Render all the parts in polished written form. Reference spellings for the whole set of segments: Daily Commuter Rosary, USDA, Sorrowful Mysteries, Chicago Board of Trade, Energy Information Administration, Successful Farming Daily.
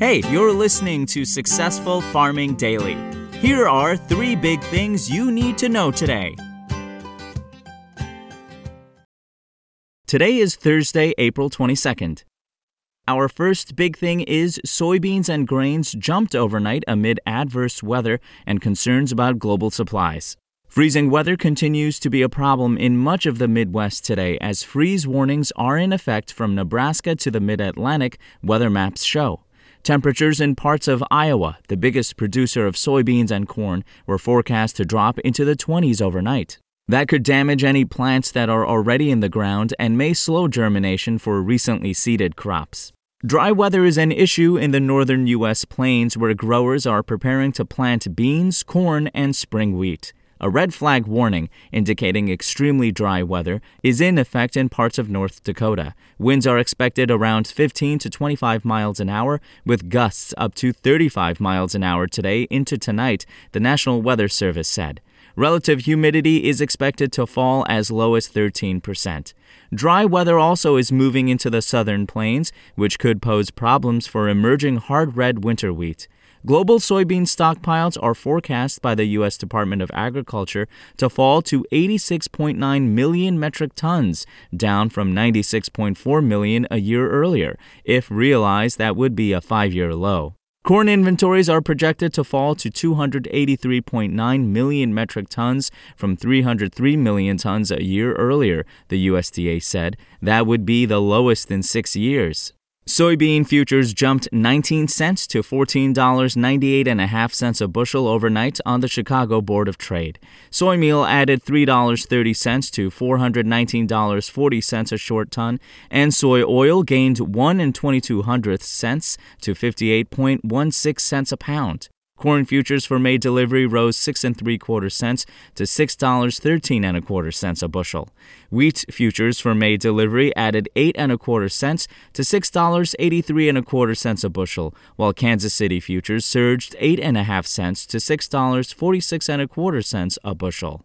Hey, you're listening to Successful Farming Daily. Here are 3 big things you need to know today. Today is Thursday, April 22nd. Our first big thing is soybeans and grains jumped overnight amid adverse weather and concerns about global supplies. Freezing weather continues to be a problem in much of the Midwest today as freeze warnings are in effect from Nebraska to the Mid-Atlantic, weather maps show. Temperatures in parts of Iowa, the biggest producer of soybeans and corn, were forecast to drop into the 20s overnight. That could damage any plants that are already in the ground and may slow germination for recently seeded crops. Dry weather is an issue in the northern U.S. plains where growers are preparing to plant beans, corn, and spring wheat. A red flag warning, indicating extremely dry weather, is in effect in parts of North Dakota. Winds are expected around 15 to 25 miles an hour, with gusts up to 35 miles an hour today into tonight, the National Weather Service said. Relative humidity is expected to fall as low as 13%. Dry weather also is moving into the southern plains, which could pose problems for emerging hard red winter wheat. Global soybean stockpiles are forecast by the U.S. Department of Agriculture to fall to 86.9 million metric tons, down from 96.4 million a year earlier. If realized, that would be a 5-year low. Corn inventories are projected to fall to 283.9 million metric tons from 303 million tons a year earlier, the USDA said. That would be the lowest in 6 years. Soybean futures jumped 19 cents to $14.98.5 a bushel overnight on the Chicago Board of Trade. Soy meal added $3.30 to $419.40 a short ton, and soy oil gained 1.22 cents to 58.16 cents a pound. Corn futures for May delivery rose 6.75 cents to $6.1325 a bushel. Wheat futures for May delivery added 8.25 cents to $6.8325 a bushel, while Kansas City futures surged 8.5 cents to $6.4625 a bushel.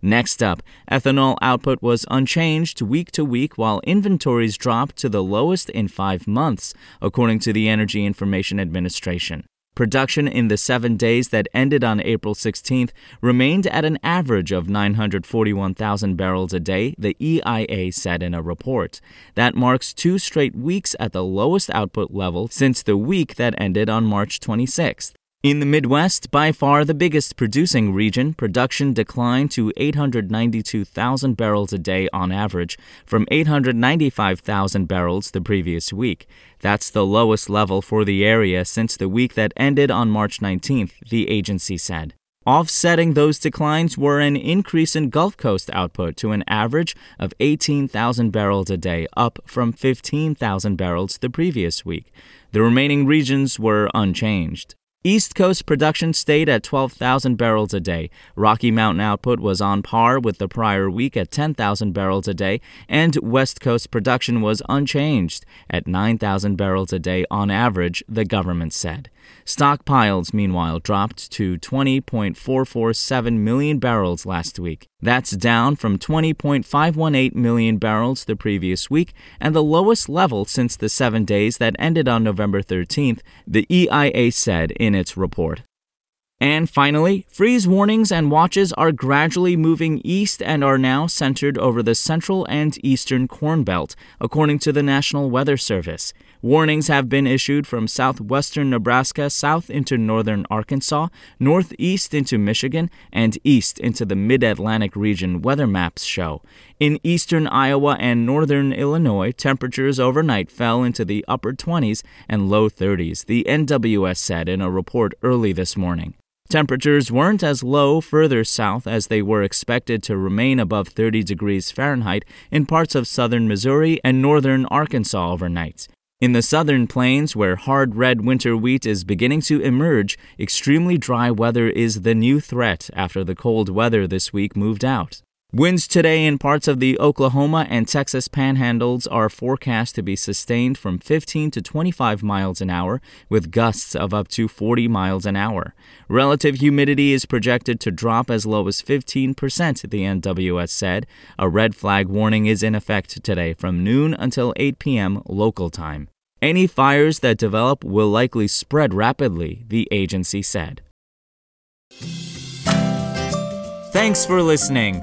Next up, ethanol output was unchanged week to week while inventories dropped to the lowest in 5 months, according to the Energy Information Administration. Production in the 7 days that ended on April 16th remained at an average of 941,000 barrels a day, the EIA said in a report. That marks 2 straight weeks at the lowest output level since the week that ended on March 26th. In the Midwest, by far the biggest producing region, production declined to 892,000 barrels a day on average from 895,000 barrels the previous week. That's the lowest level for the area since the week that ended on March 19th, the agency said. Offsetting those declines were an increase in Gulf Coast output to an average of 18,000 barrels a day, up from 15,000 barrels the previous week. The remaining regions were unchanged. East Coast production stayed at 12,000 barrels a day. Rocky Mountain output was on par with the prior week at 10,000 barrels a day, and West Coast production was unchanged at 9,000 barrels a day on average, the government said. Stockpiles, meanwhile, dropped to 20.447 million barrels last week. That's down from 20.518 million barrels the previous week and the lowest level since the 7 days that ended on November 13th, the EIA said in its report. And finally, freeze warnings and watches are gradually moving east and are now centered over the central and eastern Corn Belt, according to the National Weather Service. Warnings have been issued from southwestern Nebraska south into northern Arkansas, northeast into Michigan, and east into the Mid-Atlantic region, weather maps show. In eastern Iowa and northern Illinois, temperatures overnight fell into the upper 20s and low 30s, the NWS said in a report early this morning. Temperatures weren't as low further south as they were expected to remain above 30 degrees Fahrenheit in parts of southern Missouri and northern Arkansas overnight. In the southern plains, where hard red winter wheat is beginning to emerge, extremely dry weather is the new threat after the cold weather this week moved out. Winds today in parts of the Oklahoma and Texas panhandles are forecast to be sustained from 15 to 25 miles an hour, with gusts of up to 40 miles an hour. Relative humidity is projected to drop as low as 15%, the NWS said. A red flag warning is in effect today from noon until 8 p.m. local time. Any fires that develop will likely spread rapidly, the agency said. Thanks for listening.